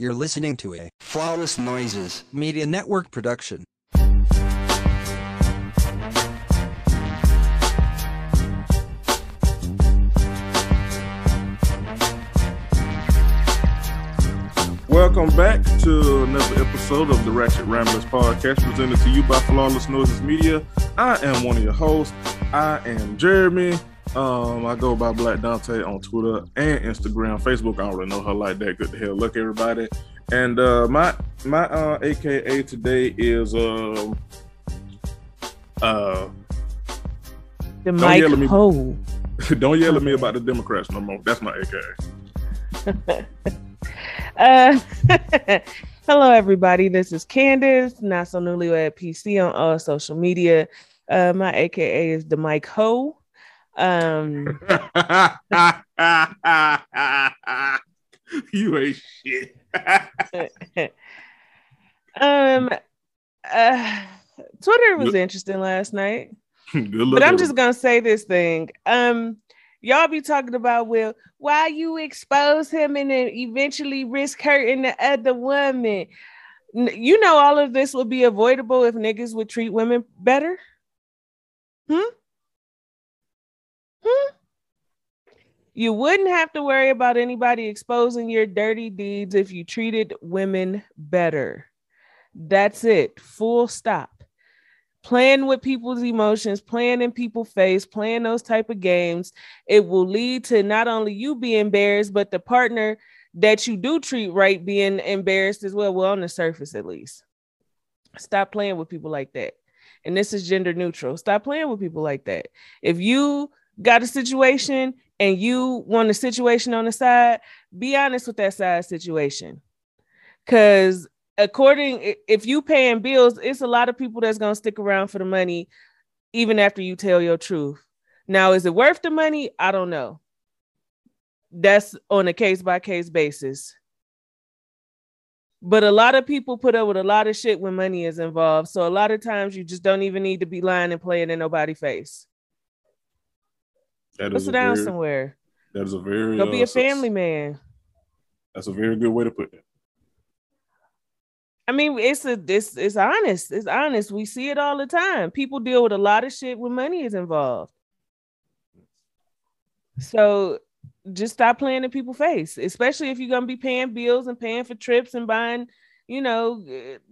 You're listening to a Flawless Noises Media Network production. Welcome back to another episode of the Ratchet Ramblers podcast, presented to you by Flawless Noises Media. I am one of your hosts. I am Jeremy. I go by Black Dante on Twitter and Instagram, Facebook. I don't really know her like that. Good to hell, look everybody. And my AKA today is the Mike Ho. Don't yell at me about the Democrats no more. That's my AKA. Hello everybody, this is Candace, not so newlywed PC on all social media. My AKA is the Mike Ho. You ain't shit. Twitter was interesting last night. But I'm just gonna say this thing. Y'all be talking about, well, why you expose him and then eventually risk hurting the other woman? You know all of this would be avoidable if niggas would treat women better? You wouldn't have to worry about anybody exposing your dirty deeds if you treated women better. That's it. Full stop. Playing with people's emotions, playing in people's face, playing those type of games, it will lead to not only you being embarrassed, but the partner that you do treat right being embarrassed as well. Well, on the surface, at least. Stop playing with people like that. And this is gender neutral. Stop playing with people like that. If you got a situation and you want a situation on the side, be honest with that side situation. Because if you paying bills, it's a lot of people that's going to stick around for the money even after you tell your truth. Now, is it worth the money? I don't know. That's on a case-by-case basis. But a lot of people put up with a lot of shit when money is involved. So a lot of times you just don't even need to be lying and playing in nobody's face. Put it down somewhere. That is a very... Go be a family man. That's a very good way to put it. I mean, it's honest. It's honest. We see it all the time. People deal with a lot of shit when money is involved. So just stop playing in people's face, especially if you're going to be paying bills and paying for trips and buying,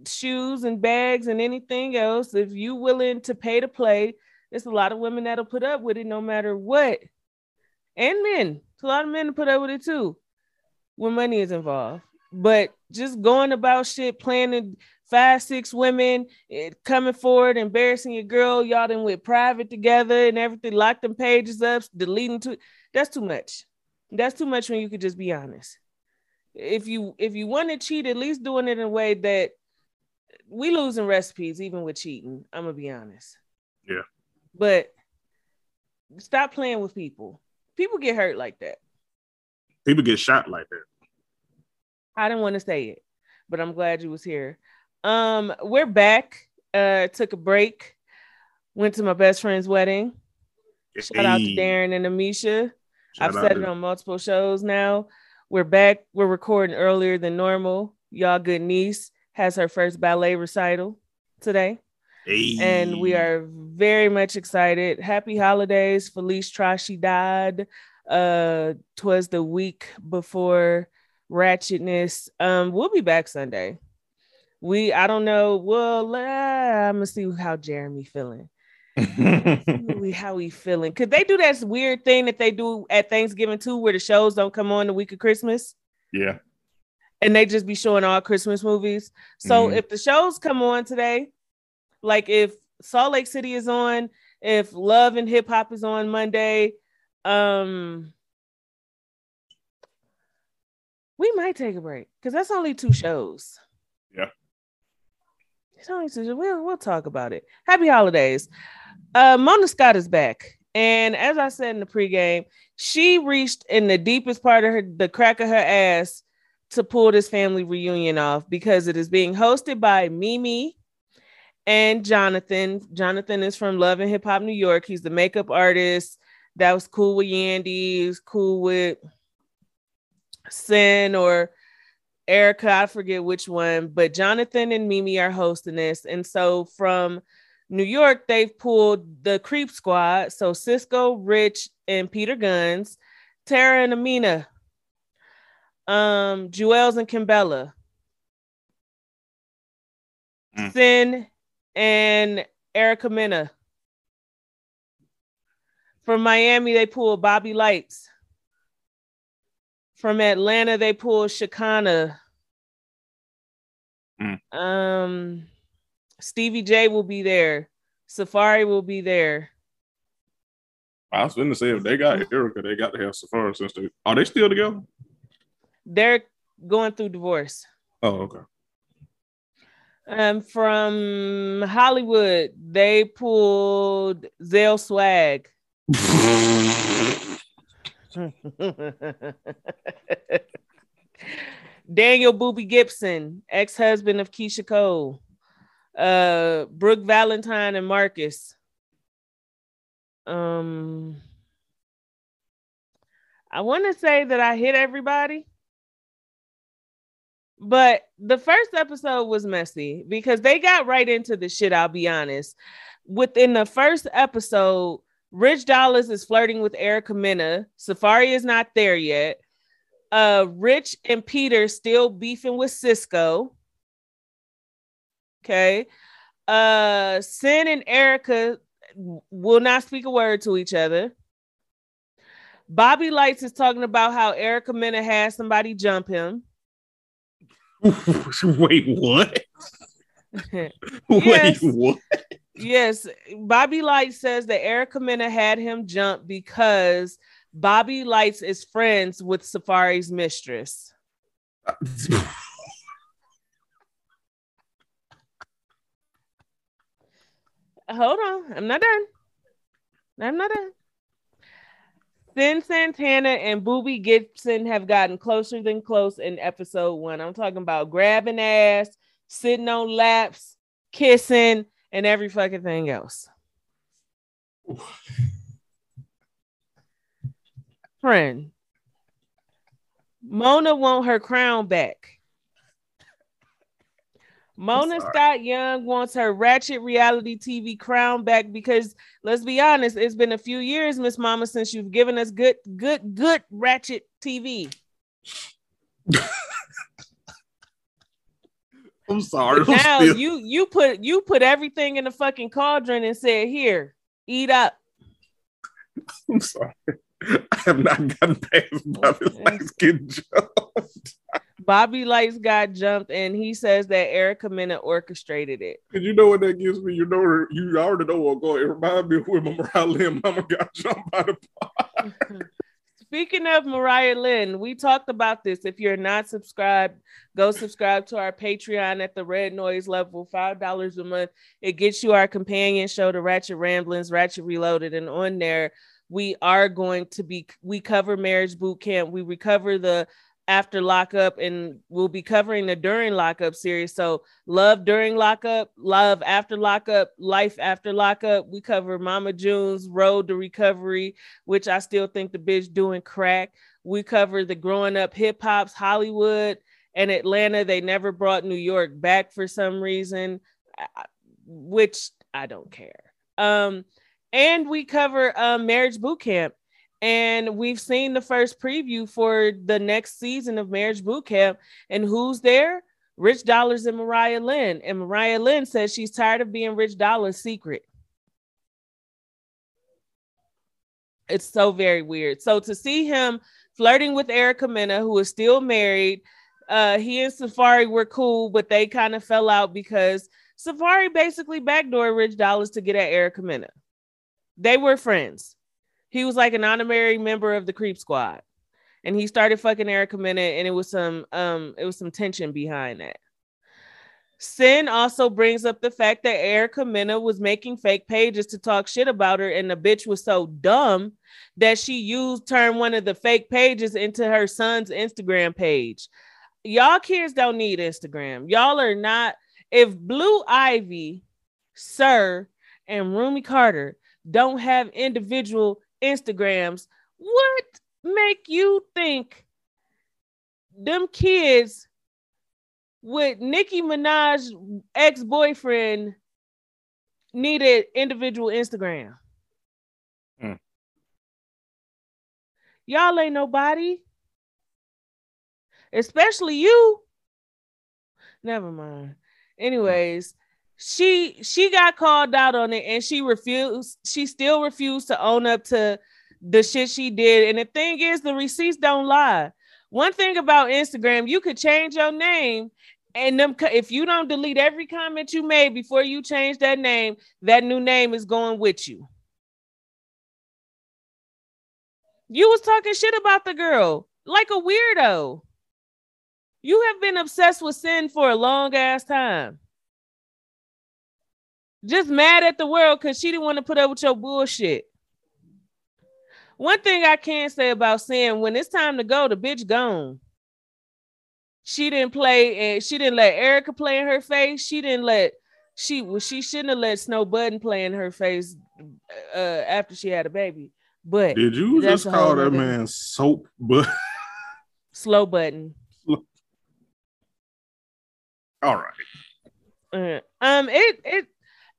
shoes and bags and anything else. If you're willing to pay to play, there's a lot of women that'll put up with it no matter what. And men. It's a lot of men to put up with it too when money is involved. But just going about shit, planning 5-6 women, coming forward, embarrassing your girl, y'all done went private together and everything, locked them pages up, deleting to. That's too much. That's too much when you could just be honest. If you want to cheat, at least doing it in a way that we losing recipes, even with cheating. I'm gonna be honest. Yeah. But stop playing with people. People get hurt like that. People get shot like that. I didn't want to say it, but I'm glad you was here. We're back. Took a break. Went to my best friend's wedding. Shout out to Darren and Amisha. I've said it on multiple shows now. We're back. We're recording earlier than normal. Y'all good niece has her first ballet recital today. Hey. And we are very much excited. Happy holidays. Feliz Trashidad. 'Twas the week before Ratchetness. We'll be back Sunday. I don't know. Well, I'm gonna see how Jeremy feeling. How he feeling? Cause they do that weird thing that they do at Thanksgiving too, where the shows don't come on the week of Christmas. Yeah. And they just be showing all Christmas movies. So if the shows come on today, like if Salt Lake City is on, if Love and Hip Hop is on Monday, we might take a break because that's only 2 shows. Yeah. It's only 2 shows. We'll talk about it. Happy holidays. Mona Scott is back. And as I said in the pregame, she reached in the deepest part of the crack of her ass to pull this family reunion off because it is being hosted by Mimi and Jonathan. Jonathan is from Love and Hip Hop New York. He's the makeup artist that was cool with Yandy. He was cool with Sin or Erica, I forget which one, but Jonathan and Mimi are hosting this. And so from New York, they've pulled the Creep Squad. So Cisco, Rich, and Peter Gunz, Tara and Amina, Juels and Kimbella, Sin and Erica Mena. From Miami, they pulled Bobby Lytes. From Atlanta, they pulled Shekinah. Stevie J will be there. Safari will be there. I was going to say, if they got Erica, they got to have Safari since they... Are they still together? They're going through divorce. Oh, okay. From Hollywood, they pulled Zell Swag. Daniel Booby Gibson, ex-husband of Keisha Cole, Brooke Valentine and Marcus. I want to say that I hit everybody, but the first episode was messy because they got right into the shit. I'll be honest. Within the first episode, Rich Dollaz is flirting with Erica Mena. Safari is not there yet. Rich and Peter still beefing with Cisco. Okay. Sin and Erica will not speak a word to each other. Bobby Lytes is talking about how Erica Mena had somebody jump him. Wait, what? Yes. Wait, what? Yes, Bobby Lytes says that Erica Mena had him jump because Bobby Lytes is friends with Safari's mistress. Hold on, I'm not done. Sin Santana and Booby Gibson have gotten closer than close in episode one. I'm talking about grabbing ass, sitting on laps, kissing, and every fucking thing else. Friend. Mona want her crown back. Mona Scott Young wants her ratchet reality TV crown back because, let's be honest, it's been a few years, Miss Mama, since you've given us good ratchet TV. I'm sorry. But now you put everything in the fucking cauldron and said, "Here, eat up." I'm sorry. I have not gotten past Bobby Lytes getting jumped. Bobby Lytes got jumped, and he says that Erica Mena orchestrated it. And you know what that gives me? You know, you already know what I'm going. It reminds me of when Mariah Lynn mama got jumped by the pot. Speaking of Mariah Lynn, we talked about this. If you're not subscribed, go subscribe to our Patreon at the Red Noise level, $5 a month. It gets you our companion show, The Ratchet Ramblings, Ratchet Reloaded. And on there, we cover Marriage Boot Camp. We recover the after lockup, and we'll be covering the during lockup series. So love during lockup, love after lockup, life after lockup. We cover Mama June's road to recovery, which I still think the bitch doing crack. We cover the growing up hip hops, Hollywood and Atlanta. They never brought New York back for some reason, which I don't care. And we cover Marriage Boot Camp. And we've seen the first preview for the next season of Marriage Boot Camp. And who's there? Rich Dollaz and Mariah Lynn. And Mariah Lynn says she's tired of being Rich Dollaz's secret. It's so very weird. So to see him flirting with Erica Mena, who is still married, he and Safari were cool, but they kind of fell out because Safari basically backdoored Rich Dollaz to get at Erica Mena. They were friends. He was like an honorary member of the Creep Squad, and he started fucking Erica Mena, and it was some tension behind that. Sin also brings up the fact that Erica Mena was making fake pages to talk shit about her, and the bitch was so dumb that she turned one of the fake pages into her son's Instagram page. Y'all kids don't need Instagram. Y'all are not. If Blue Ivy, Sir, and Rumi Carter don't have individual Instagrams, what make you think them kids would Nicki Minaj's ex-boyfriend need an individual Instagram? Mm. Y'all ain't nobody. Especially you. Never mind. Anyways, she got called out on it and she refused. She still refused to own up to the shit she did. And the thing is, the receipts don't lie. One thing about Instagram, you could change your name and them if you don't delete every comment you made before you change that name, that new name is going with you. You was talking shit about the girl like a weirdo. You have been obsessed with Sin for a long ass time. Just mad at the world because she didn't want to put up with your bullshit. One thing I can say about Sin, when it's time to go, the bitch gone. She didn't play and she didn't let Erica play in her face. She didn't let, she shouldn't have let Snow Budden play in her face after she had a baby. But did you just call that man soap? But Slow Button. All right.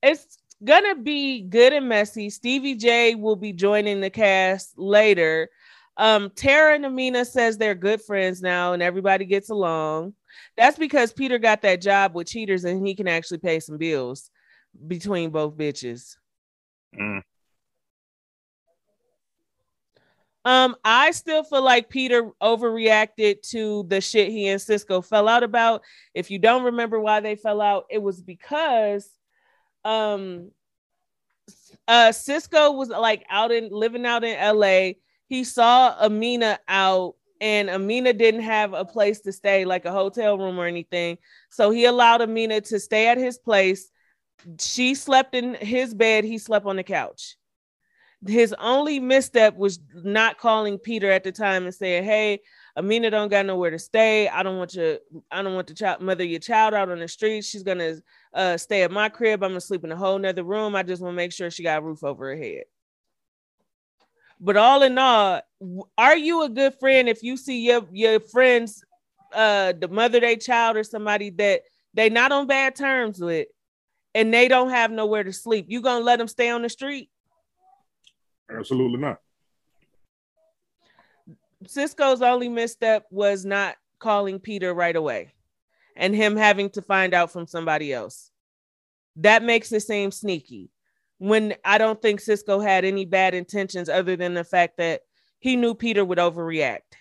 It's gonna be good and messy. Stevie J will be joining the cast later. Tara and Amina says they're good friends now and everybody gets along. That's because Peter got that job with Cheaters and he can actually pay some bills between both bitches. Mm. I still feel like Peter overreacted to the shit he and Cisco fell out about. If you don't remember why they fell out, it was because Cisco was like living out in LA. He saw Amina out and Amina didn't have a place to stay, like a hotel room or anything. So he allowed Amina to stay at his place. She slept in his bed. He slept on the couch. His only misstep was not calling Peter at the time and saying, "Hey, Amina don't got nowhere to stay. I don't want the mother of your child out on the street. She's gonna stay at my crib. I'm gonna sleep in a whole nother room. I just want to make sure she got a roof over her head." But all in all, are you a good friend if you see your friends, the mother of their child or somebody that they not on bad terms with, and they don't have nowhere to sleep? You gonna let them stay on the street? Absolutely not. Cisco's only misstep was not calling Peter right away and him having to find out from somebody else. That makes it seem sneaky when I don't think Cisco had any bad intentions other than the fact that he knew Peter would overreact.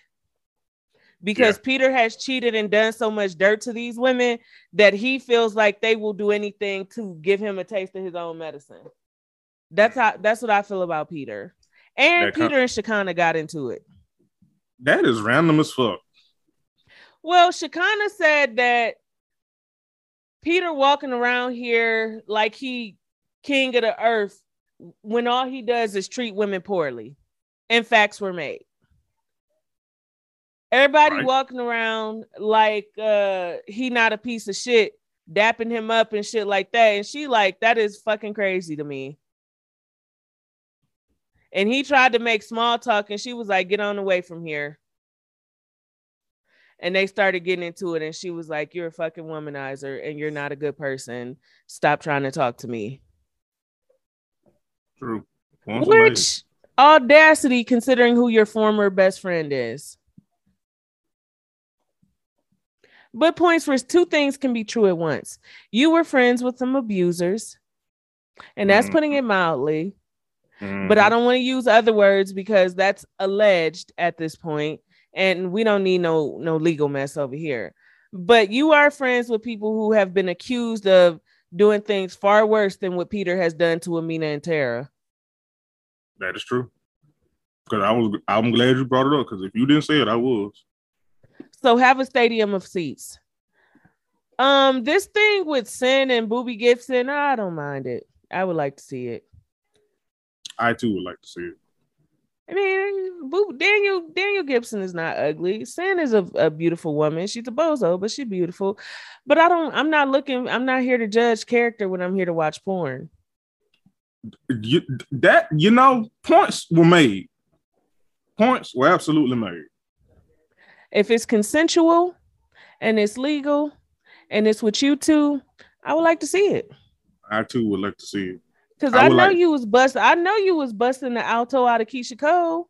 Because Peter has cheated and done so much dirt to these women that he feels like they will do anything to give him a taste of his own medicine. That's what I feel about Peter. And Peter and Shekinah got into it. That is random as fuck. Well, Shekinah said that Peter walking around here like he king of the earth when all he does is treat women poorly. And facts were made. Everybody walking around like he not a piece of shit, dapping him up and shit like that. And she like, that is fucking crazy to me. And he tried to make small talk and she was like, "Get on away from here." And they started getting into it. And she was like, "You're a fucking womanizer and you're not a good person. Stop trying to talk to me." True. Which audacity considering who your former best friend is. But points where two things can be true at once. You were friends with some abusers. And that's putting it mildly. Mm-hmm. But I don't want to use other words because that's alleged at this point, and we don't need no legal mess over here. But you are friends with people who have been accused of doing things far worse than what Peter has done to Amina and Tara. That is true. Because I'm glad you brought it up. Because if you didn't say it, I was. So have a stadium of seats. This thing with Sin and Boobie Gibson, I don't mind it. I would like to see it. I too would like to see it. I mean, Daniel Gibson is not ugly. Sin is a beautiful woman. She's a bozo, but she's beautiful. But I'm not here to judge character when I'm here to watch porn. Points were made. Points were absolutely made. If it's consensual and it's legal and it's with you two, I would like to see it. I too would like to see it. Because I know you was busting. I know you was busting the alto out of Keisha Cole.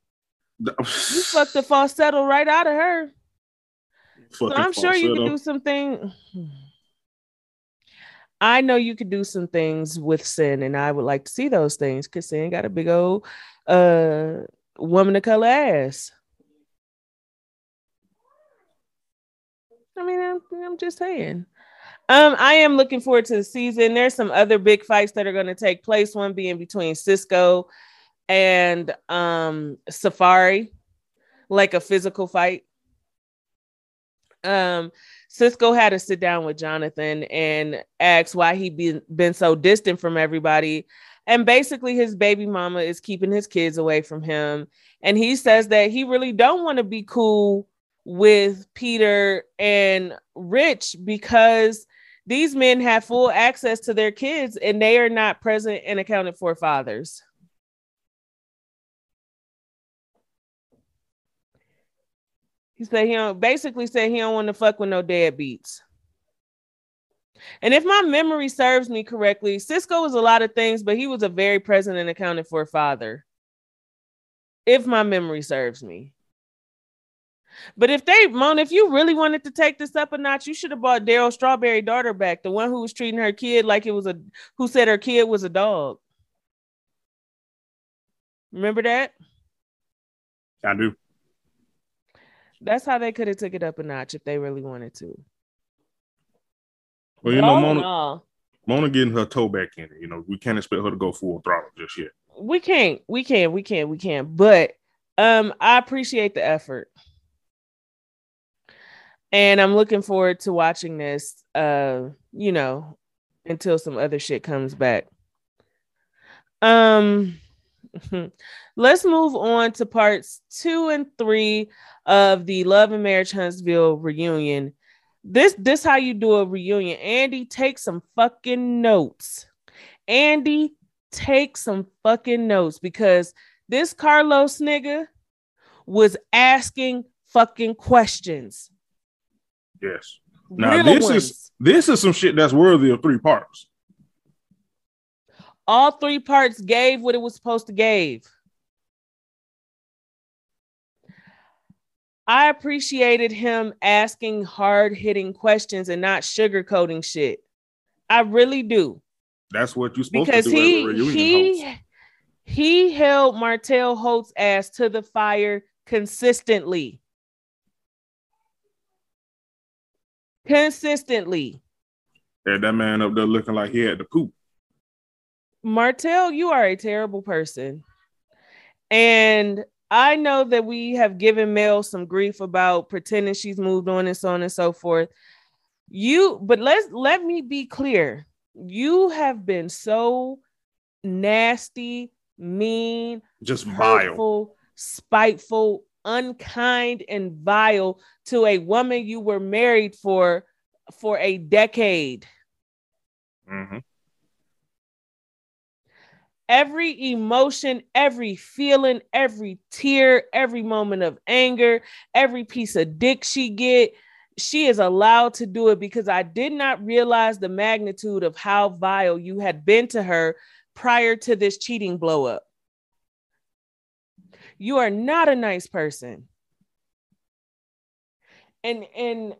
You fucked the falsetto right out of her. So I'm sure you could do something. I know you could do some things with Sin, and I would like to see those things because Sin got a big old woman of color ass. I mean, I'm just saying. I am looking forward to the season. There's some other big fights that are going to take place. One being between Cisco and Safari, like a physical fight. Cisco had to sit down with Jonathan and ask why he been so distant from everybody. And basically his baby mama is keeping his kids away from him. And he says that he really don't want to be cool with Peter and Rich because these men have full access to their kids and they are not present and accounted for fathers. He said he don't want to fuck with no deadbeats. And if my memory serves me correctly, Cisco was a lot of things, but he was a very present and accounted for father. If my memory serves me. But Mona, if you really wanted to take this up a notch, you should have bought Daryl's strawberry daughter back, the one who was treating her kid like it was who said her kid was a dog. Remember that? I do. That's how they could have took it up a notch if they really wanted to. Well, you know, Mona getting her toe back in it. You know, we can't expect her to go full throttle just yet. We can't. But I appreciate the effort. And I'm looking forward to watching this, you know, until some other shit comes back. Let's move on to parts 2 and 3 of the Love and Marriage Huntsville reunion. This how you do a reunion. Andy, take some fucking notes. Andy, take some fucking notes, because this Carlos nigga was asking fucking questions. Yes. Now real this ones. This is some shit that's worthy of 3 parts. All 3 parts gave what it was supposed to give. I appreciated him asking hard-hitting questions and not sugarcoating shit. I really do. That's what you're supposed to do. Because he held Martell Holt's ass to the fire consistently. Had that man up there looking like he had to poop. Martell, you are a terrible person. And I know that we have given Mel some grief about pretending she's moved on and so on and so forth. But let me be clear. You have been so nasty, mean, just hurtful, vile, spiteful, unkind, and vile to a woman you were married for a decade. Mm-hmm. Every emotion, every feeling, every tear, every moment of anger, every piece of dick she get, she is allowed to do it, because I did not realize the magnitude of how vile you had been to her prior to this cheating blow up. You are not a nice person. And you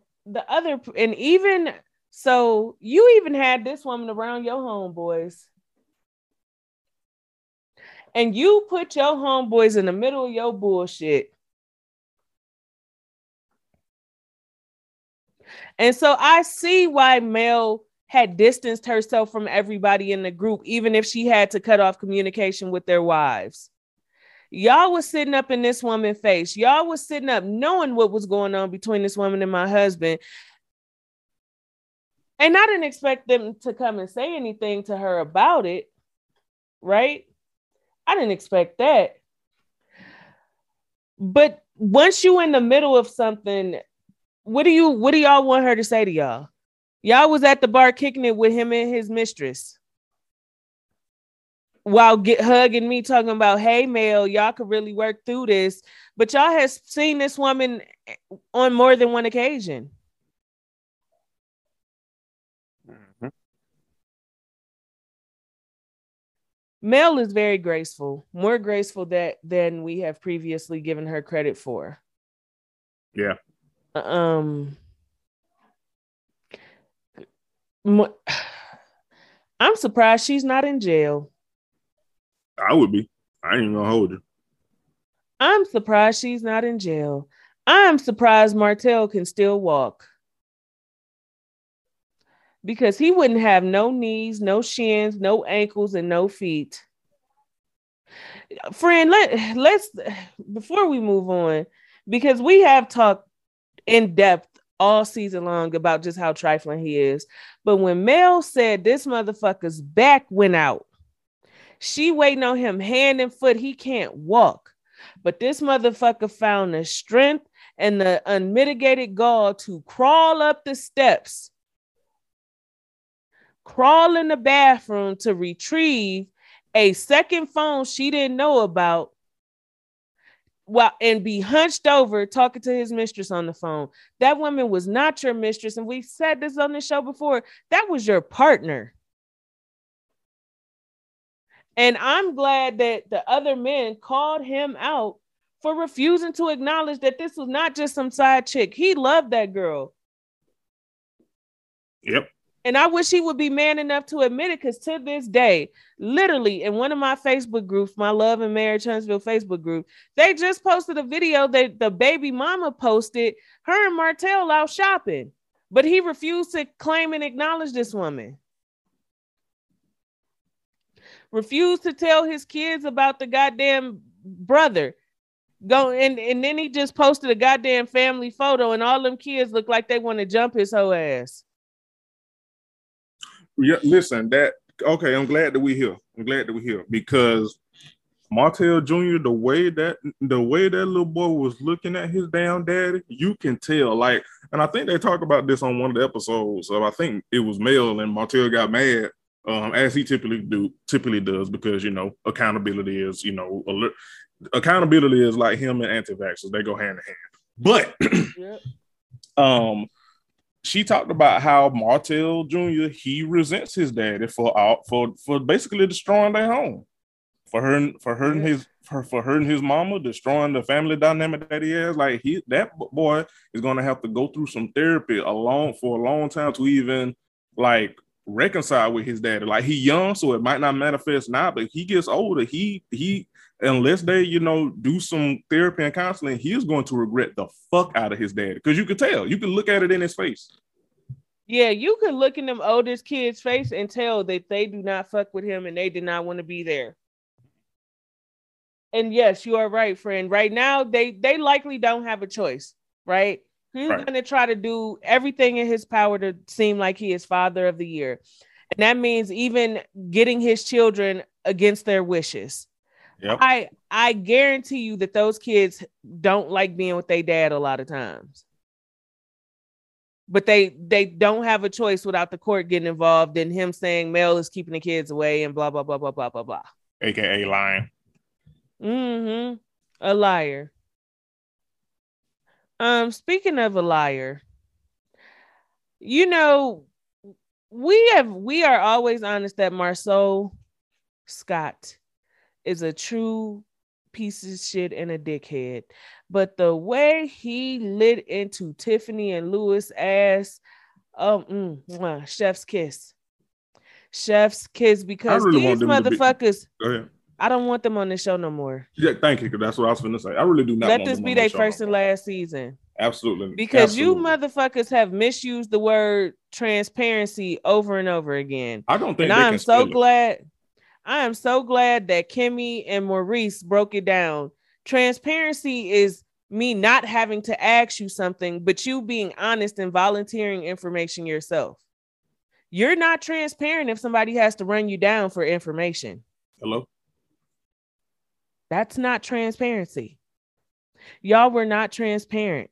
even had this woman around your homeboys. And you put your homeboys in the middle of your bullshit. And so I see why Mel had distanced herself from everybody in the group, even if she had to cut off communication with their wives. Y'all was sitting up in this woman's face. Y'all was sitting up knowing what was going on between this woman and my husband. And I didn't expect them to come and say anything to her about it, right? I didn't expect that. But once you in the middle of something, what do y'all want her to say to y'all? Y'all was at the bar kicking it with him and his mistress, while hugging me, talking about, hey, Mel, y'all could really work through this. But y'all have seen this woman on more than one occasion. Mel is very graceful, more graceful than we have previously given her credit for. Yeah. I'm surprised she's not in jail. I would be. I ain't gonna hold you. I'm surprised she's not in jail. I'm surprised Martell can still walk. Because he wouldn't have no knees, no shins, no ankles, and no feet. Friend, let's before we move on, because we have talked in depth all season long about just how trifling he is. But when Mel said this motherfucker's back went out, she waiting on him hand and foot. He can't walk. But this motherfucker found the strength and the unmitigated gall to crawl up the steps, crawl in the bathroom to retrieve a second phone she didn't know about, while and be hunched over talking to his mistress on the phone. That woman was not your mistress. And we've said this on the show before. That was your partner. And I'm glad that the other men called him out for refusing to acknowledge that this was not just some side chick. He loved that girl. Yep. And I wish he would be man enough to admit it, because to this day, literally in one of my Facebook groups, my Love and Marriage Huntsville Facebook group, they just posted a video that the baby mama posted, her and Martell out shopping, but he refused to claim and acknowledge this woman. Refused to tell his kids about the goddamn brother. Go and then he just posted a goddamn family photo and all them kids look like they want to jump his whole ass. Yeah, listen, that okay, I'm glad that we're here. I'm glad that we're here because Martell Jr., the way that little boy was looking at his damn daddy, you can tell. Like, and I think they talk about this on one of the episodes. So I think it was Mel and Martell got mad. As he typically does, because, you know, accountability is, you know, alert. Accountability is like him and anti-vaxxers. They go hand in hand. But yep. She talked about how Martell Jr., he resents his daddy for basically destroying their home, for her and his mama, destroying the family dynamic that he has. Like, that boy is going to have to go through some therapy for a long time to even, like, reconcile with his daddy. Like, he young, so it might not manifest now, but he gets older, he unless they, you know, do some therapy and counseling, he is going to regret the fuck out of his daddy, because you could tell. You could look at it in his face. Yeah, you could look in them oldest kids' face and tell that they do not fuck with him and they did not want to be there. And yes, you are right, friend. Right now, they likely don't have a choice, right? He's going to try to do everything in his power to seem like he is father of the year. And that means even getting his children against their wishes. Yep. I guarantee you that those kids don't like being with their dad a lot of times. But they don't have a choice without the court getting involved and him saying Mel is keeping the kids away and blah, blah, blah, blah, blah, blah, blah. AKA lying. Mm-hmm. A liar. Speaking of a liar, you know, we are always honest that Marceau Scott is a true piece of shit and a dickhead, but the way he lit into Tiffany and Louis' ass, chef's kiss, because these motherfuckers. I don't want them on this show no more. Yeah, thank you, because that's what I was going to say. I really do not want them on this show. Let this be their first and last season. Absolutely. Because you motherfuckers have misused the word transparency over and over again. I don't think I'm so glad. I am so glad that Kimmy and Maurice broke it down. Transparency is me not having to ask you something, but you being honest and volunteering information yourself. You're not transparent if somebody has to run you down for information. Hello? That's not transparency. Y'all were not transparent.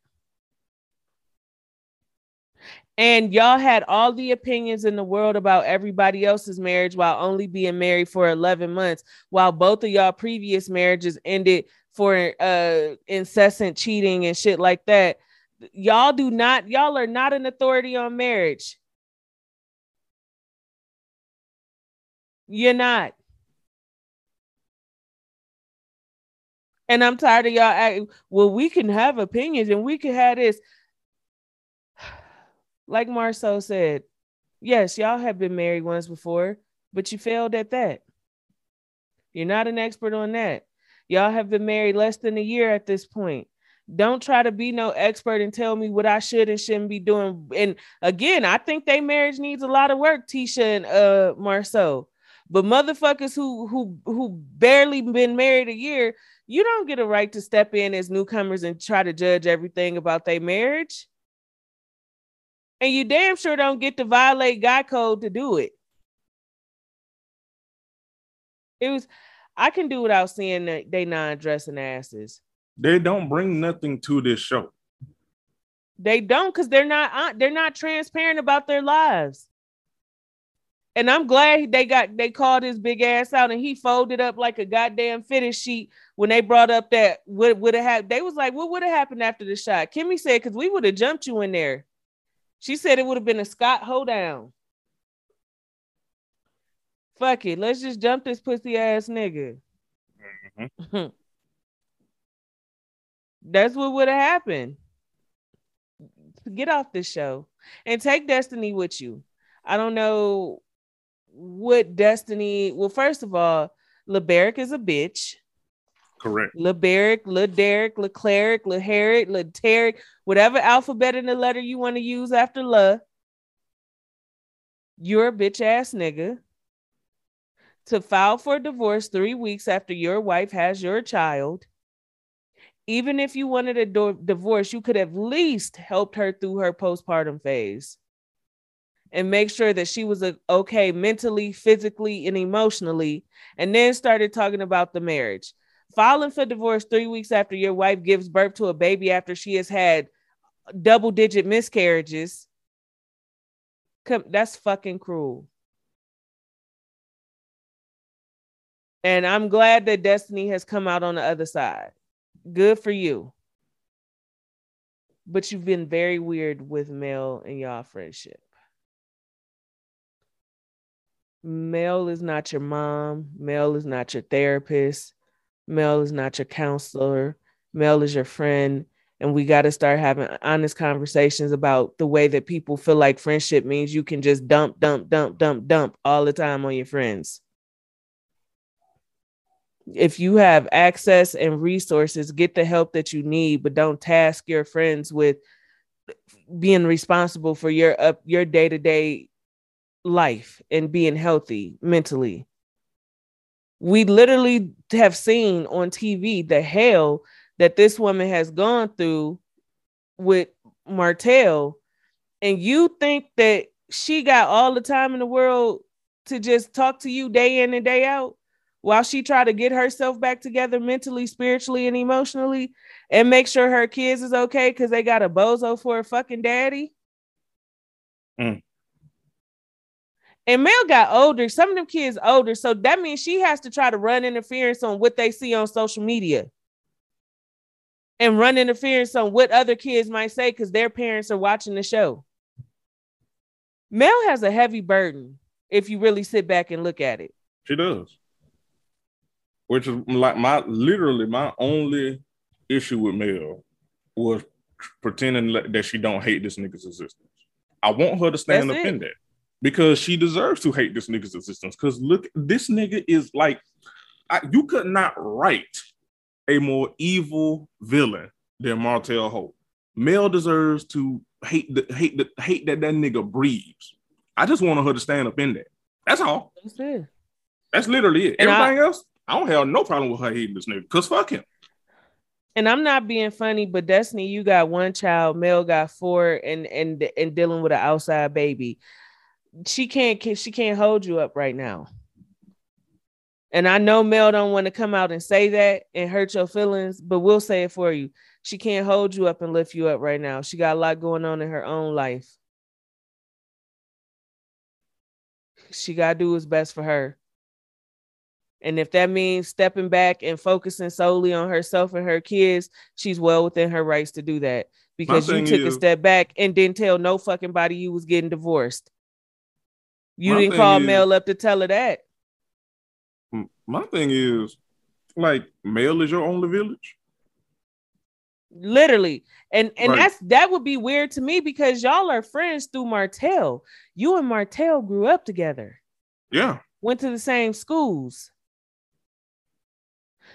And y'all had all the opinions in the world about everybody else's marriage while only being married for 11 months, while both of y'all previous marriages ended for incessant cheating and shit like that. Y'all are not an authority on marriage. You're not. And I'm tired of y'all acting, well, we can have opinions and we can have this. Like Marceau said, yes, y'all have been married once before, but you failed at that. You're not an expert on that. Y'all have been married less than a year at this point. Don't try to be no expert and tell me what I should and shouldn't be doing. And again, I think their marriage needs a lot of work, Tisha and Marceau. But motherfuckers who barely been married a year, you don't get a right to step in as newcomers and try to judge everything about their marriage. And you damn sure don't get to violate guy code to do it. I can do without seeing that they non-dressing asses. They don't bring nothing to this show. They don't, because they're not transparent about their lives. And I'm glad they called his big ass out and he folded up like a goddamn fitted sheet when they brought up that what would have happened. They was like, what would have happened after the shot? Kimmy said, because we would have jumped you in there. She said it would have been a Scott hold down. Fuck it. Let's just jump this pussy ass nigga. Mm-hmm. That's what would have happened. Get off this show and take Destiny with you. I don't know what Destiny. Well, first of all, LeBaric is a bitch. Correct. LeBaric, LeDerrick, LeCleric, LeHerrick, LeTerrick, whatever alphabet in the letter you want to use after Le. You're a bitch ass nigga. To file for divorce 3 weeks after your wife has your child. Even if you wanted a divorce, you could have at least helped her through her postpartum phase and make sure that she was okay mentally, physically, and emotionally, and then started talking about the marriage. Filing for divorce 3 weeks after your wife gives birth to a baby after she has had double-digit miscarriages, that's fucking cruel. And I'm glad that Destiny has come out on the other side. Good for you. But you've been very weird with Mel and y'all friendship. Mel is not your mom. Mel is not your therapist. Mel is not your counselor. Mel is your friend. And we got to start having honest conversations about the way that people feel like friendship means you can just dump all the time on your friends. If you have access and resources, get the help that you need, but don't task your friends with being responsible for your day-to-day life and being healthy mentally. We literally have seen on TV the hell that this woman has gone through with Martell, and you think that she got all the time in the world to just talk to you day in and day out? While she try to get herself back together mentally, spiritually, and emotionally, and make sure her kids is okay because they got a bozo for a fucking daddy. Mm. And Mel got older. Some of them kids older. So that means she has to try to run interference on what they see on social media. And run interference on what other kids might say because their parents are watching the show. Mel has a heavy burden if you really sit back and look at it. She does. Which is like my only issue with Mel was pretending that she don't hate this nigga's existence. I want her to stand up in that because she deserves to hate this nigga's existence. Because look, this nigga is like, you could not write a more evil villain than Martell Holt. Mel deserves to hate that nigga breathes. I just want her to stand up in that. That's all. That's it. That's literally it. And everything else. I don't have no problem with her hating this nigga, because fuck him. And I'm not being funny, but Destiny, you got one child, Mel got four, and dealing with an outside baby. She can't hold you up right now. And I know Mel don't want to come out and say that and hurt your feelings, but we'll say it for you. She can't hold you up and lift you up right now. She got a lot going on in her own life. She got to do what's best for her. And if that means stepping back and focusing solely on herself and her kids, she's well within her rights to do that. Because you took a step back and didn't tell no fucking body you was getting divorced. You didn't call Mel up to tell her that. My thing is, Like, Mel is your only village? Literally. And right. That would be weird to me because y'all are friends through Martell. You and Martell grew up together. Yeah. Went to the same schools.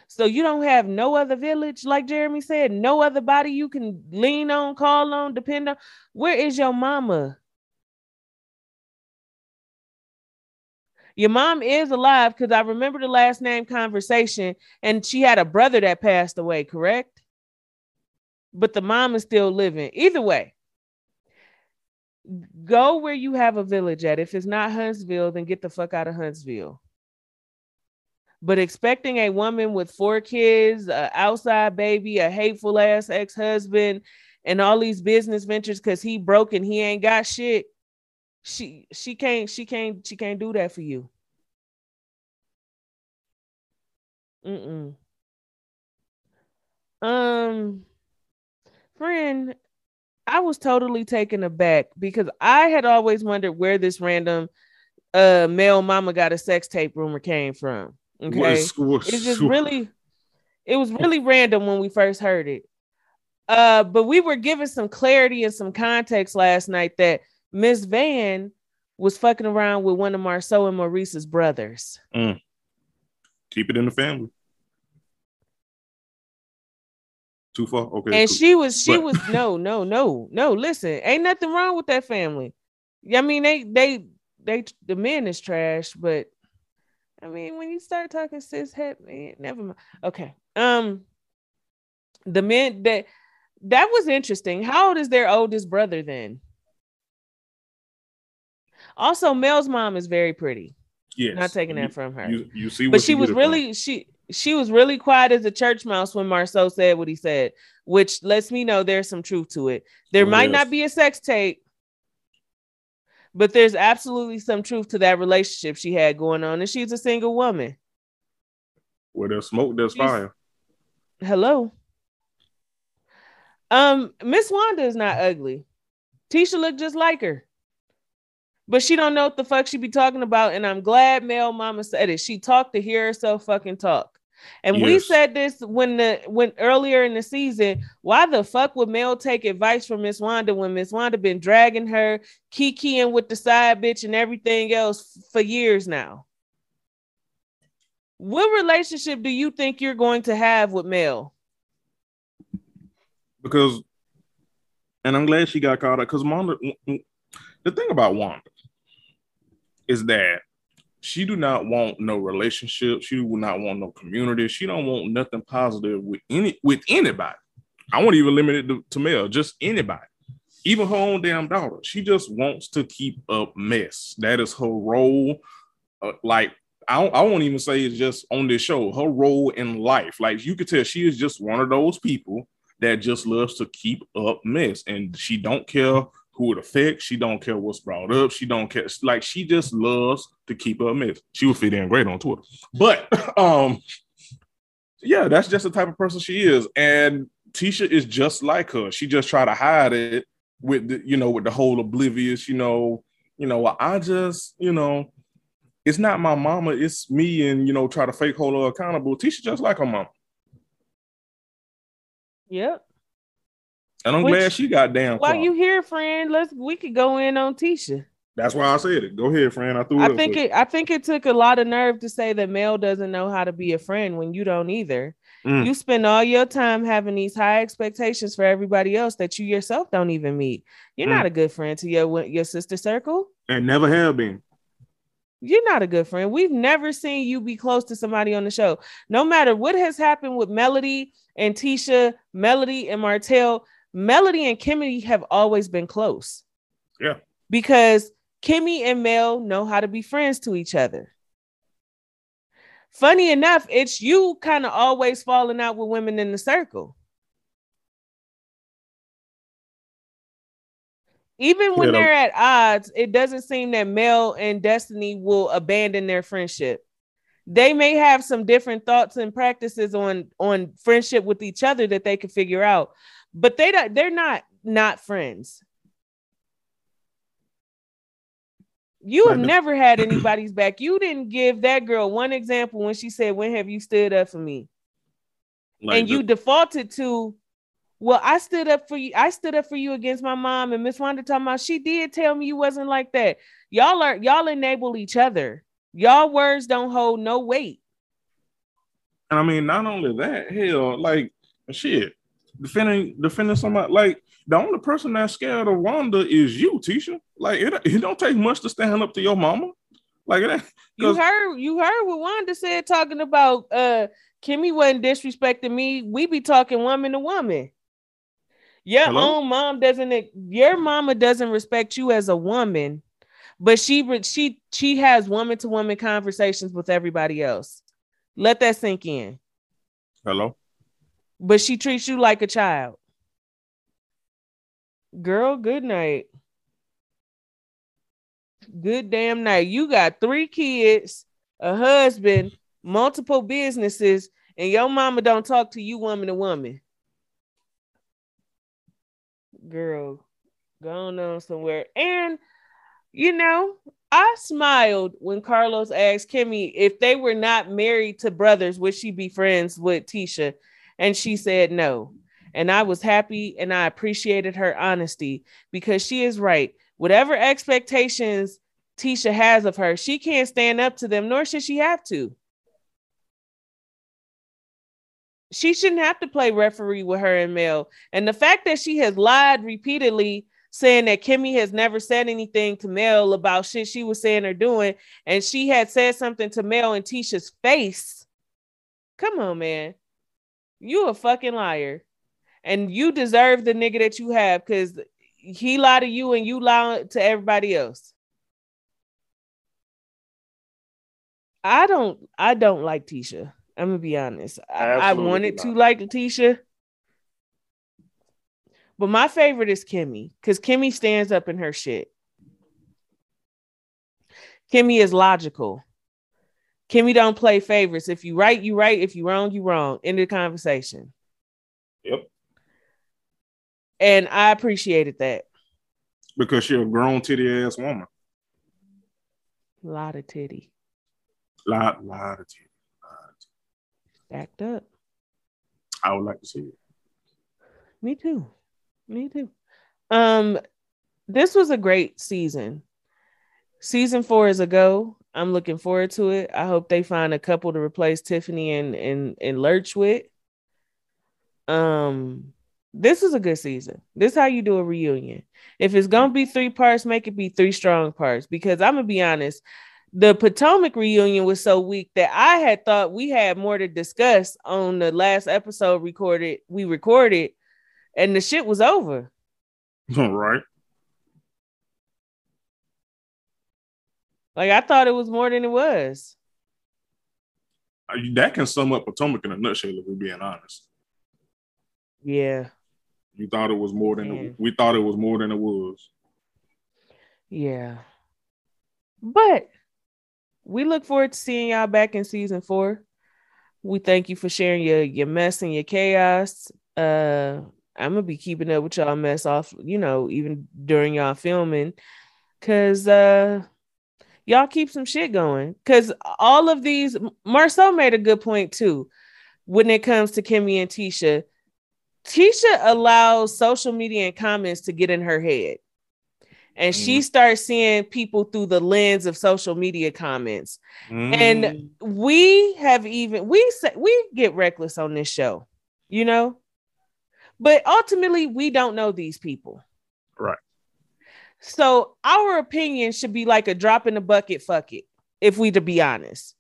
So you don't have no other village, like Jeremy said, no other body you can lean on, call on, depend on. Where is your mama? Your mom is alive because I remember the last name conversation and she had a brother that passed away, correct? But the mom is still living. Either way, go where you have a village at. If it's not Huntsville, then get the fuck out of Huntsville. But expecting a woman with 4 kids, an outside baby, a hateful ass ex-husband, and all these business ventures because he broke and he ain't got shit. She can't do that for you. Mm-mm. Friend, I was totally taken aback because I had always wondered where this random male mama got a sex tape rumor came from. Okay, it was really random when we first heard it. But we were given some clarity and some context last night that Miss Van was fucking around with one of Marceau and Maurice's brothers. Mm. Keep it in the family. Too far, okay. And she was no. Listen, ain't nothing wrong with that family. I mean, they the men is trash, but. I mean, when you start talking cis het, man, never mind. Okay. The men that was interesting. How old is their oldest brother then? Also, Mel's mom is very pretty. Yes. Not taking that from her. You see what but she was really from. She was really quiet as a church mouse when Marceau said what he said, which lets me know there's some truth to it. There might not be a sex tape. But there's absolutely some truth to that relationship she had going on. And she's a single woman. Where there's smoke, there's fire. Hello. Miss Wanda is not ugly. Tisha looked just like her. But she don't know what the fuck she be talking about. And I'm glad Mel Mama said it. She talked to hear herself fucking talk. And yes. We said this when earlier in the season, why the fuck would Mel take advice from Miss Wanda when Miss Wanda been dragging her, kikiing with the side bitch and everything else for years now? What relationship do you think you're going to have with Mel? Because, and I'm glad she got caught up, because Wanda, the thing about Wanda is that she do not want no relationship. She will not want no community. She don't want nothing positive with anybody. I won't even limit it to Mel, just anybody. Even her own damn daughter. She just wants to keep up mess. That is her role. I won't even say it's just on this show. Her role in life. Like, you could tell she is just one of those people that just loves to keep up mess. And she don't care who it affects. She don't care what's brought up. She don't care. Like, she just loves to keep her myth. She would fit in great on Twitter. But, yeah, that's just the type of person she is. And Tisha is just like her. She just try to hide it with, with the whole oblivious, I just, it's not my mama, it's me, and, try to fake hold her accountable. Tisha just like her mama. Yep. And I'm glad she got down. While you here, friend, we could go in on Tisha. That's why I said it. Go ahead, friend. I think it took a lot of nerve to say that Mel doesn't know how to be a friend when you don't either. Mm. You spend all your time having these high expectations for everybody else that you yourself don't even meet. You're not a good friend to your sister circle. And never have been. You're not a good friend. We've never seen you be close to somebody on the show. No matter what has happened with Melody and Tisha, Melody and Martell, Melody and Kimmy have always been close. Yeah. Because Kimmy and Mel know how to be friends to each other. Funny enough, it's you kind of always falling out with women in the circle. Even when they're at odds, it doesn't seem that Mel and Destiny will abandon their friendship. They may have some different thoughts and practices on friendship with each other that they could figure out. But they're not friends. You have never had anybody's back. You didn't give that girl one example when she said, "When have you stood up for me?" Like, and you defaulted to, well, I stood up for you. I stood up for you against my mom, and Miss Wanda talking about she did tell me you wasn't like that. Y'all enable each other. Y'all words don't hold no weight. And I mean, not only that, hell, like shit, defending somebody, like the only person that's scared of Wanda is you, Tisha. Like it don't take much to stand up to your mama. Like it ain't, you heard what Wanda said talking about Kimmy wasn't disrespecting me. We be talking woman to woman. Your Hello? Own mom doesn't. Your mama doesn't respect you as a woman, but she has woman to woman conversations with everybody else. Let that sink in. Hello. But she treats you like a child. Girl, good night. Good damn night. You got 3 kids, a husband, multiple businesses, and your mama don't talk to you woman to woman. Girl, going on somewhere. And, you know, I smiled when Carlos asked Kimmy if they were not married to brothers, would she be friends with Tisha? And she said no. And I was happy and I appreciated her honesty, because she is right. Whatever expectations Tisha has of her, she can't stand up to them, nor should she have to. She shouldn't have to play referee with her and Mel. And the fact that she has lied repeatedly, saying that Kimmy has never said anything to Mel about shit she was saying or doing, and she had said something to Mel in Tisha's face. Come on, man. You a fucking liar. And you deserve the nigga that you have, because he lied to you and you lied to everybody else. I don't like Tisha. I'm going to be honest. I wanted to like Tisha. But my favorite is Kimmy, because Kimmy stands up in her shit. Kimmy is logical. Kimmy don't play favorites. If you right, you right. If you wrong, you wrong. End of conversation. Yep. And I appreciated that. Because she a grown titty ass woman. Lot of titty. Lot of titty. Stacked up. I would like to see it. Me too. This was a great season. Season 4 is a go. I'm looking forward to it. I hope they find a couple to replace Tiffany and Lurch with. This is a good season. This is how you do a reunion. If it's gonna be 3 parts, make it be 3 strong parts. Because I'm gonna be honest, the Potomac reunion was so weak that I had thought we had more to discuss on the last episode we recorded. And the shit was over. All right. Like, I thought it was more than it was. That can sum up Potomac in a nutshell, if we're being honest. Yeah. You thought it was more than we thought it was more than it was. Yeah. But we look forward to seeing y'all back in season 4. We thank you for sharing your mess and your chaos. I'm gonna be keeping up with y'all mess off, you know, even during y'all filming, because y'all keep some shit going. Because all of these, Marceau made a good point too when it comes to Kimmy and Tisha. Tisha allows social media and comments to get in her head, and she starts seeing people through the lens of social media comments. And we get reckless on this show, you know. But ultimately, we don't know these people. Right. So our opinion should be like a drop in the bucket, fuck it, if we to be honest.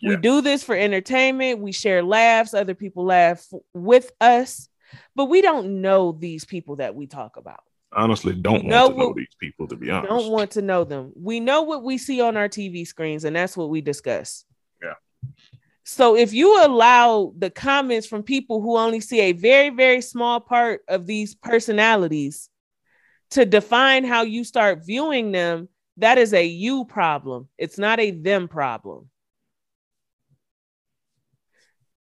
Yeah. We do this for entertainment. We share laughs. Other people laugh with us. But we don't know these people that we talk about. Honestly, don't want to know these people, to be honest. Don't want to know them. We know what we see on our TV screens, and that's what we discuss. Yeah. So if you allow the comments from people who only see a very, very small part of these personalities to define how you start viewing them, that is a you problem. It's not a them problem.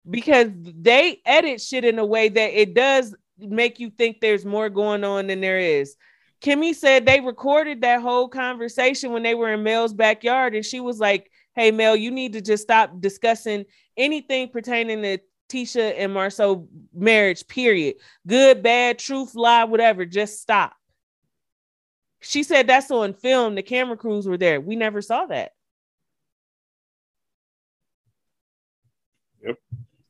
Because they edit shit in a way that it does make you think there's more going on than there is. Kimmy said they recorded that whole conversation when they were in Mel's backyard, and she was like, hey, Mel, you need to just stop discussing anything pertaining to Tisha and Marceau marriage, period. Good, bad, truth, lie, whatever. Just stop. She said that's on film. The camera crews were there. We never saw that. Yep.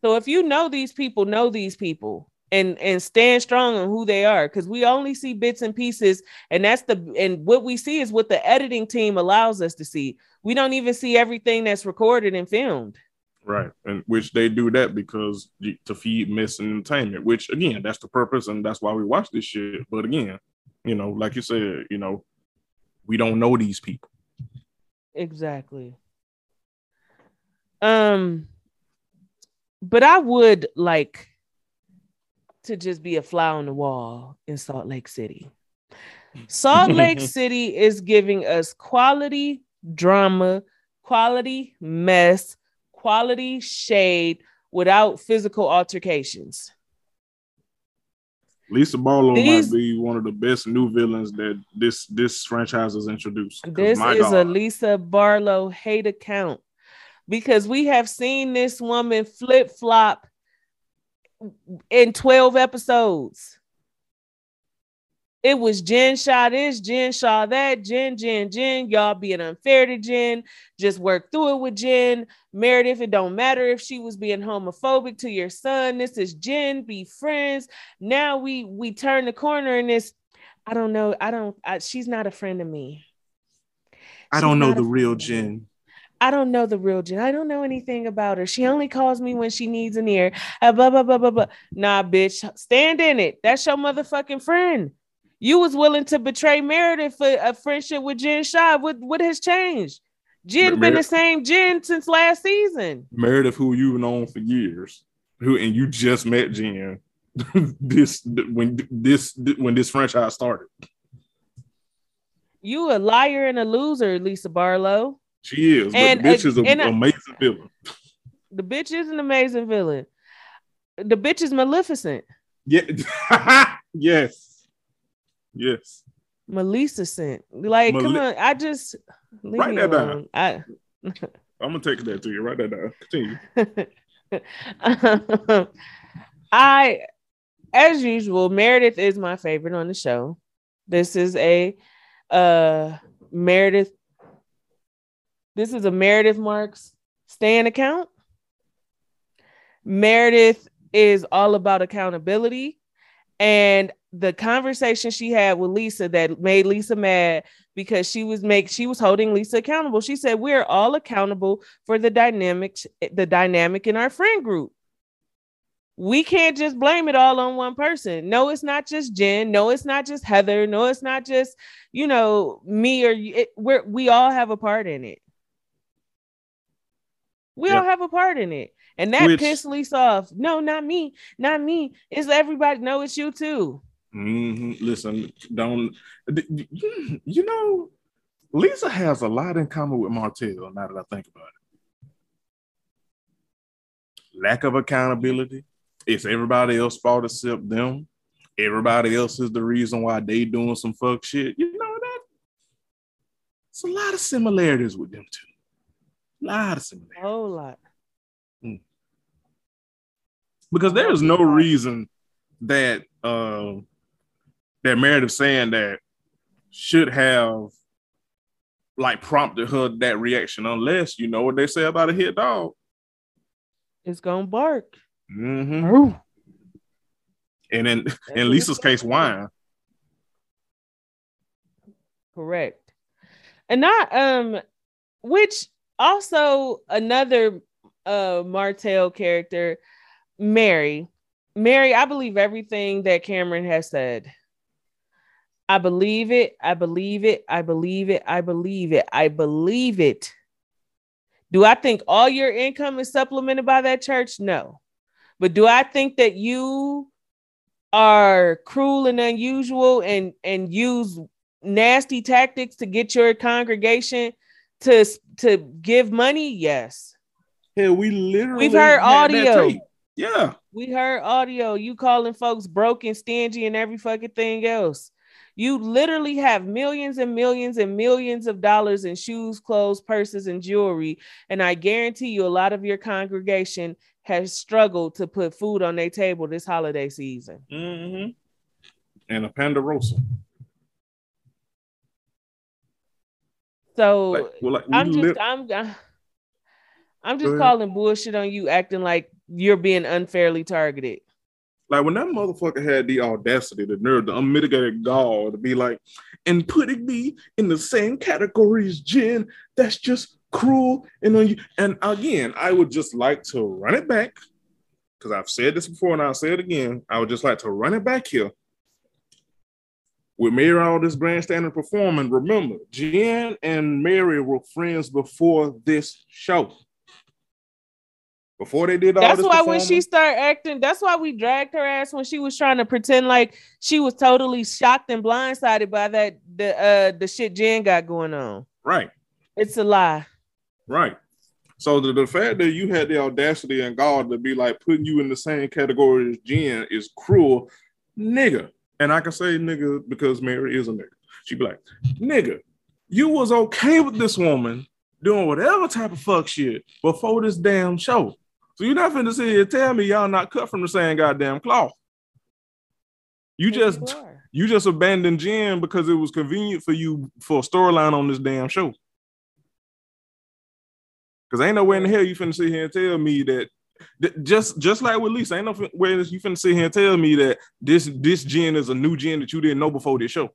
So if you know these people and stand strong on who they are, because we only see bits and pieces. And that's and what we see is what the editing team allows us to see. We don't even see everything that's recorded and filmed. Right. And which they do that because to feed misentertainment, which again, that's the purpose. And that's why we watch this shit. But again, you know, like you said, you know, we don't know these people. Exactly. But I would like to just be a fly on the wall in Salt Lake City. Salt Lake City is giving us quality drama, quality mess, quality shade without physical altercations. Lisa Barlow might be one of the best new villains that this franchise has introduced. This is a Lisa Barlow hate account, because we have seen this woman flip-flop in 12 episodes. It was Jen Shah this, Jen Shah that, Jen. Y'all being unfair to Jen. Just work through it with Jen. Meredith, it don't matter if she was being homophobic to your son. This is Jen, be friends. Now we turn the corner in this. I don't know. She's not a friend of me. I don't know the real Jen. I don't know the real Jen. I don't know anything about her. She only calls me when she needs an ear. Blah, blah, blah, blah, blah. Nah, bitch. Stand in it. That's your motherfucking friend. You was willing to betray Meredith for a friendship with Jen Shah. What has changed? Jen been the same Jen since last season. Meredith, who you've known for years, and you just met Jen when this franchise started. You a liar and a loser, Lisa Barlow. She is, but the bitch is an amazing villain. The bitch is an amazing villain. The bitch is Maleficent. Yeah. Yes. Maleficent. Like, come on. I just write that down. I'm gonna take that to you. Write that down. Continue. As usual, Meredith is my favorite on the show. This is a Meredith. This is a Meredith Marks stan account. Meredith is all about accountability, and the conversation she had with Lisa that made Lisa mad because she was holding Lisa accountable. She said, "We're all accountable for the dynamic in our friend group. We can't just blame it all on one person. No, it's not just Jen. No, it's not just Heather. No, it's not just, you know, me or we all have a part in it." We all have a part in it. And that pissed Lisa off. No, not me. It's everybody. No, it's you too. Mm-hmm. Listen, you know, Lisa has a lot in common with Martell, now that I think about it. Lack of accountability. It's everybody else's fault except them. Everybody else is the reason why they doing some fuck shit. You know that? It's a lot of similarities with them two. A whole lot. Mm. Because there is no reason that that Meredith saying that should have like prompted her that reaction, unless you know what they say about a hit dog. It's gonna bark. Mm-hmm. And in Lisa's case, whine. Correct. And not which. Also, another Martell character, Mary. Mary, I believe everything that Cameron has said. I believe it. Do I think all your income is supplemented by that church? No. But do I think that you are cruel and unusual and use nasty tactics to get your congregation to give money? Yes. Yeah, we've heard audio. Yeah. We heard audio. You calling folks broke and stingy and every fucking thing else. You literally have millions and millions and millions of dollars in shoes, clothes, purses, and jewelry. And I guarantee you a lot of your congregation has struggled to put food on their table this holiday season. Mm-hmm. And a Ponderosa. So I'm just calling bullshit on you acting like you're being unfairly targeted. Like when that motherfucker had the audacity, the nerve, the unmitigated gall to be like, and putting me in the same category as Jen, that's just cruel. And again, I would just like to run it back because I've said this before and I'll say it again. I would just like to run it back here. With Mary, all this grandstanding performing, remember, Jen and Mary were friends before this show. Before they did all that's this why when she started acting, that's why we dragged her ass when she was trying to pretend like she was totally shocked and blindsided by that the shit Jen got going on. Right. It's a lie. Right. So the fact that you had the audacity and God to be like putting you in the same category as Jen is cruel, nigga. And I can say nigga because Mary is a nigga. She'd be like, nigga, you was okay with this woman doing whatever type of fuck shit before this damn show. So you're not finna sit here and tell me y'all not cut from the same goddamn cloth. You just abandoned Jen because it was convenient for you for a storyline on this damn show. Because ain't no way in the hell you finna sit here and tell me that just like with Lisa, ain't no way you finna sit here and tell me that this Jen is a new Jen that you didn't know before this show.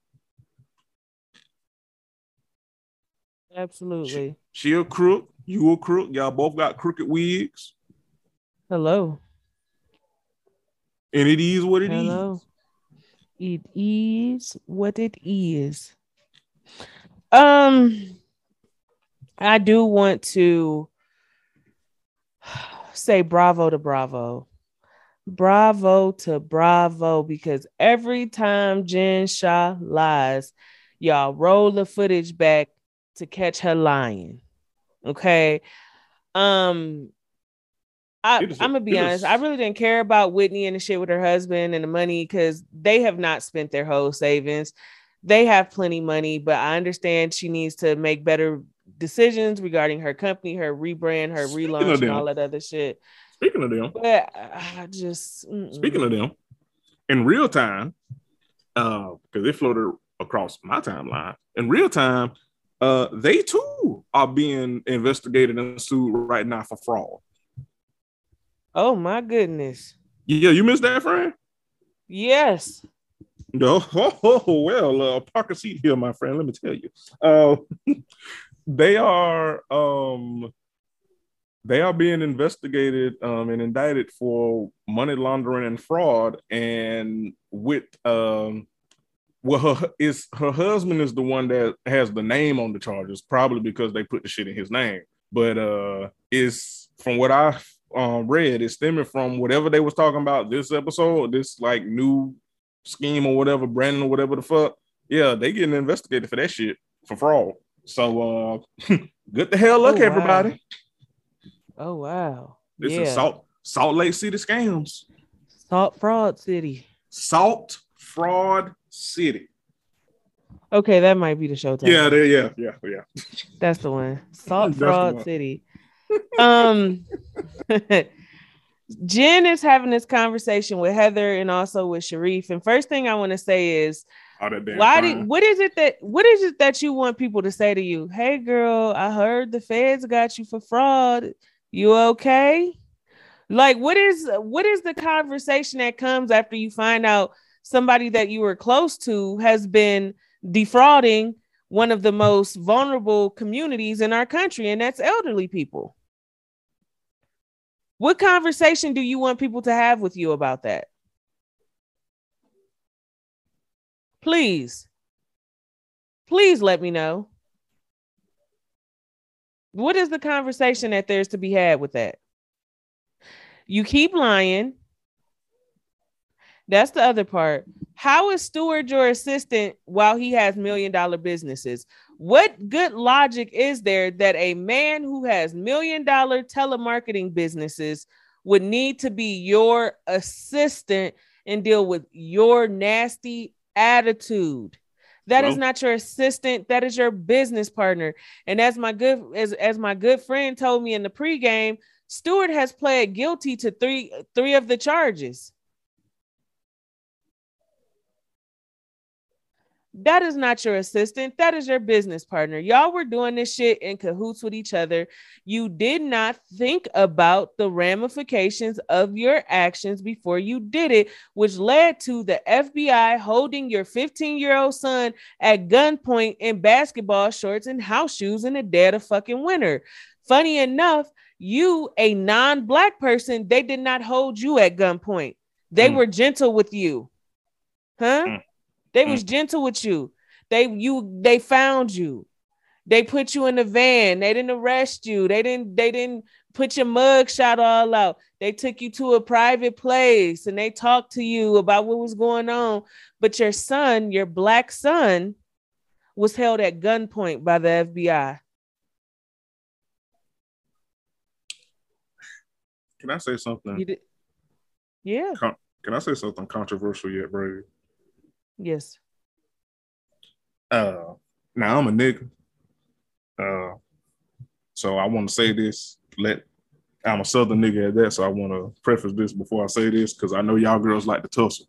Absolutely. She a crook. You a crook. Y'all both got crooked wigs. Hello. And it is what it is. It is what it is. I do want to say bravo to Bravo. Bravo to Bravo, because every time Jen Shah lies, y'all roll the footage back to catch her lying. Okay. I'm gonna be honest. I really didn't care about Whitney and the shit with her husband and the money because they have not spent their whole savings. They have plenty of money, but I understand she needs to make better decisions regarding her company, her rebrand, her relaunch, and all that other shit. Speaking of them, but I just speaking of them in real time, because it floated across my timeline in real time. They too are being investigated and sued right now for fraud. Oh my goodness! Yeah, you missed that, friend. Yes. No. Oh well, park a seat here, my friend. Let me tell you, they are being investigated and indicted for money laundering and fraud, and with well, her husband is the one that has the name on the charges, probably because they put the shit in his name. But it's from what I read, it's stemming from whatever they was talking about this episode, this like new scheme or whatever, branding or whatever the fuck. Yeah, they getting investigated for that shit for fraud. So good the hell luck, everybody. Oh wow, this is Salt Lake City scams. Salt Fraud City. Okay, that might be the show title. Yeah. That's the one. Salt Fraud City. Jen is having this conversation with Heather and also with Sharif. And first thing I want to say is, what is it that you want people to say to you? Hey girl, I heard the feds got you for fraud. You okay? Like, what is the conversation that comes after you find out somebody that you were close to has been defrauding one of the most vulnerable communities in our country, and that's elderly people? What conversation do you want people to have with you about that? Please. Please let me know. What is the conversation that there's to be had with that? You keep lying. That's the other part. How is Stewart your assistant while he has million-dollar businesses? What good logic is there that a man who has million-dollar telemarketing businesses would need to be your assistant and deal with your nasty attitude? That is not your assistant. That is your business partner. And as my good friend told me in the pregame, Stewart has pled guilty to three of the charges. That is not your assistant. That is your business partner. Y'all were doing this shit in cahoots with each other. You did not think about the ramifications of your actions before you did it, which led to the FBI holding your 15-year-old son at gunpoint in basketball shorts and house shoes in the dead of fucking winter. Funny enough, you, a non-black person, they did not hold you at gunpoint. They were gentle with you. Huh? They was gentle with you. They found you. They put you in the van. They didn't arrest you. They didn't put your mug shot all out. They took you to a private place and they talked to you about what was going on. But your son, your black son, was held at gunpoint by the FBI. Can I say something? Yeah. Can I say something controversial yet, Brady? Yes. Now I'm a nigga. So I want to say this. I'm a Southern nigga at that, so I want to preface this before I say this because I know y'all girls like to tussle.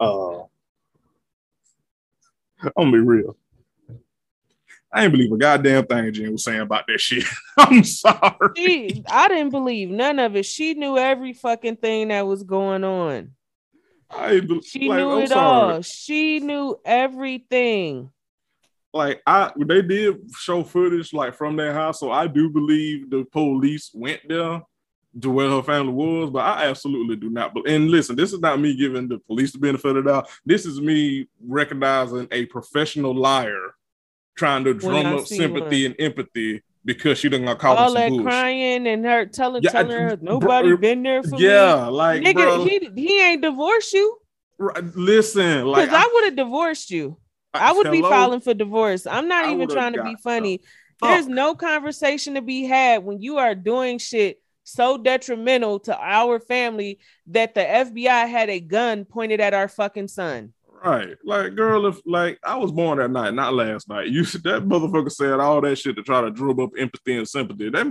I'm gonna be real. I ain't believe a goddamn thing Jen was saying about that shit. I'm sorry. I didn't believe none of it. She knew every fucking thing that was going on. She knew it all. She knew everything. They did show footage from their house, so I do believe the police went there to where her family was, but I absolutely do not. And listen, this is not me giving the police the benefit of the doubt. This is me recognizing a professional liar trying to drum up sympathy and empathy because she didn't call all that bullshit. Crying and her telling her nobody been there for me. Yeah, nigga, bro, he ain't divorced you. Listen, because I would have divorced you. I would be filing for divorce. I'm not even trying to be funny. There's no conversation to be had when you are doing shit so detrimental to our family that the FBI had a gun pointed at our fucking son. Right, girl, if I was born that night, not last night. That motherfucker said all that shit to try to drum up empathy and sympathy. They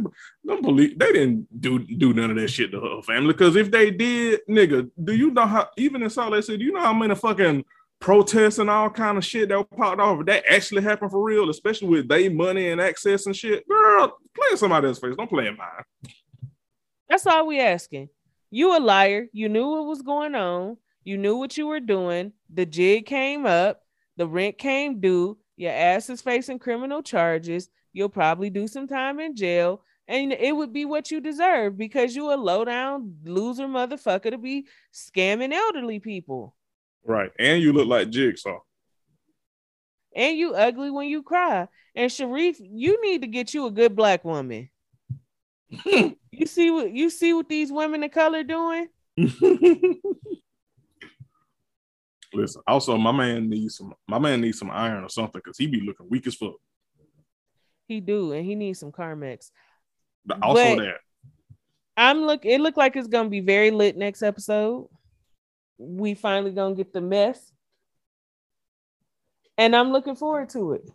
didn't do none of that shit to her family. Because if they did, nigga, do you know how? Even in Salt Lake City, do you know how many fucking protests and all kind of shit that were popped off that actually happened for real, especially with they money and access and shit. Girl, play in somebody else's face. Don't play in mine. That's all we asking. You a liar. You knew what was going on. You knew what you were doing. The jig came up. The rent came due. Your ass is facing criminal charges. You'll probably do some time in jail. And it would be what you deserve because you a low-down loser motherfucker to be scamming elderly people. Right. And you look like Jigsaw. And you ugly when you cry. And Sharif, you need to get you a good black woman. You see what these women of color doing? Listen, also, my man needs some iron or something because he be looking weak as fuck. He do, and he needs some Carmex. But also that. It looked like it's going to be very lit next episode. We finally going to get the mess. And I'm looking forward to it.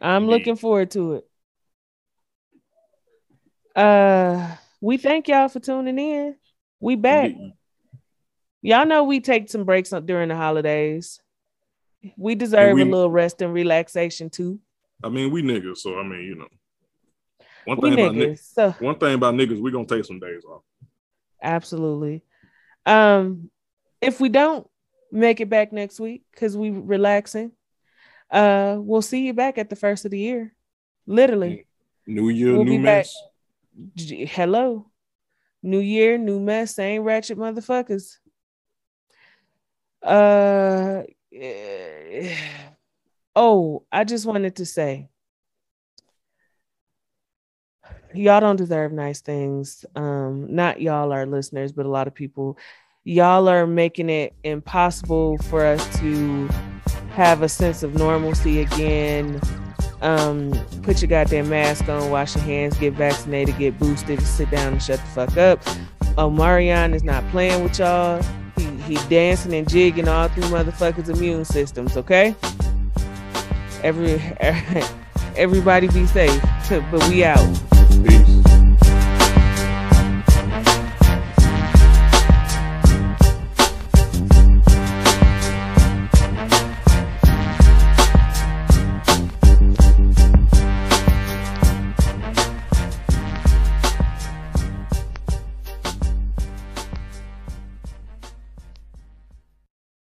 Looking forward to it. We thank y'all for tuning in. We back. Indeed. Y'all know we take some breaks during the holidays. We deserve a little rest and relaxation too. I mean, we niggas, so I mean, you know. One thing about niggas, we're gonna take some days off. Absolutely. If we don't make it back next week because we relaxing, we'll see you back at the first of the year. Literally. New year, we'll new mess. Hello. New year, new mess, same ratchet motherfuckers. I just wanted to say, y'all don't deserve nice things. Not y'all, our listeners, but a lot of people. Y'all are making it impossible for us to have a sense of normalcy again. Put your goddamn mask on, wash your hands, get vaccinated, get boosted, sit down and shut the fuck up. Omarion is not playing with y'all. He dancing and jigging all through motherfuckers' immune systems, okay? Everybody be safe, but we out. Peace.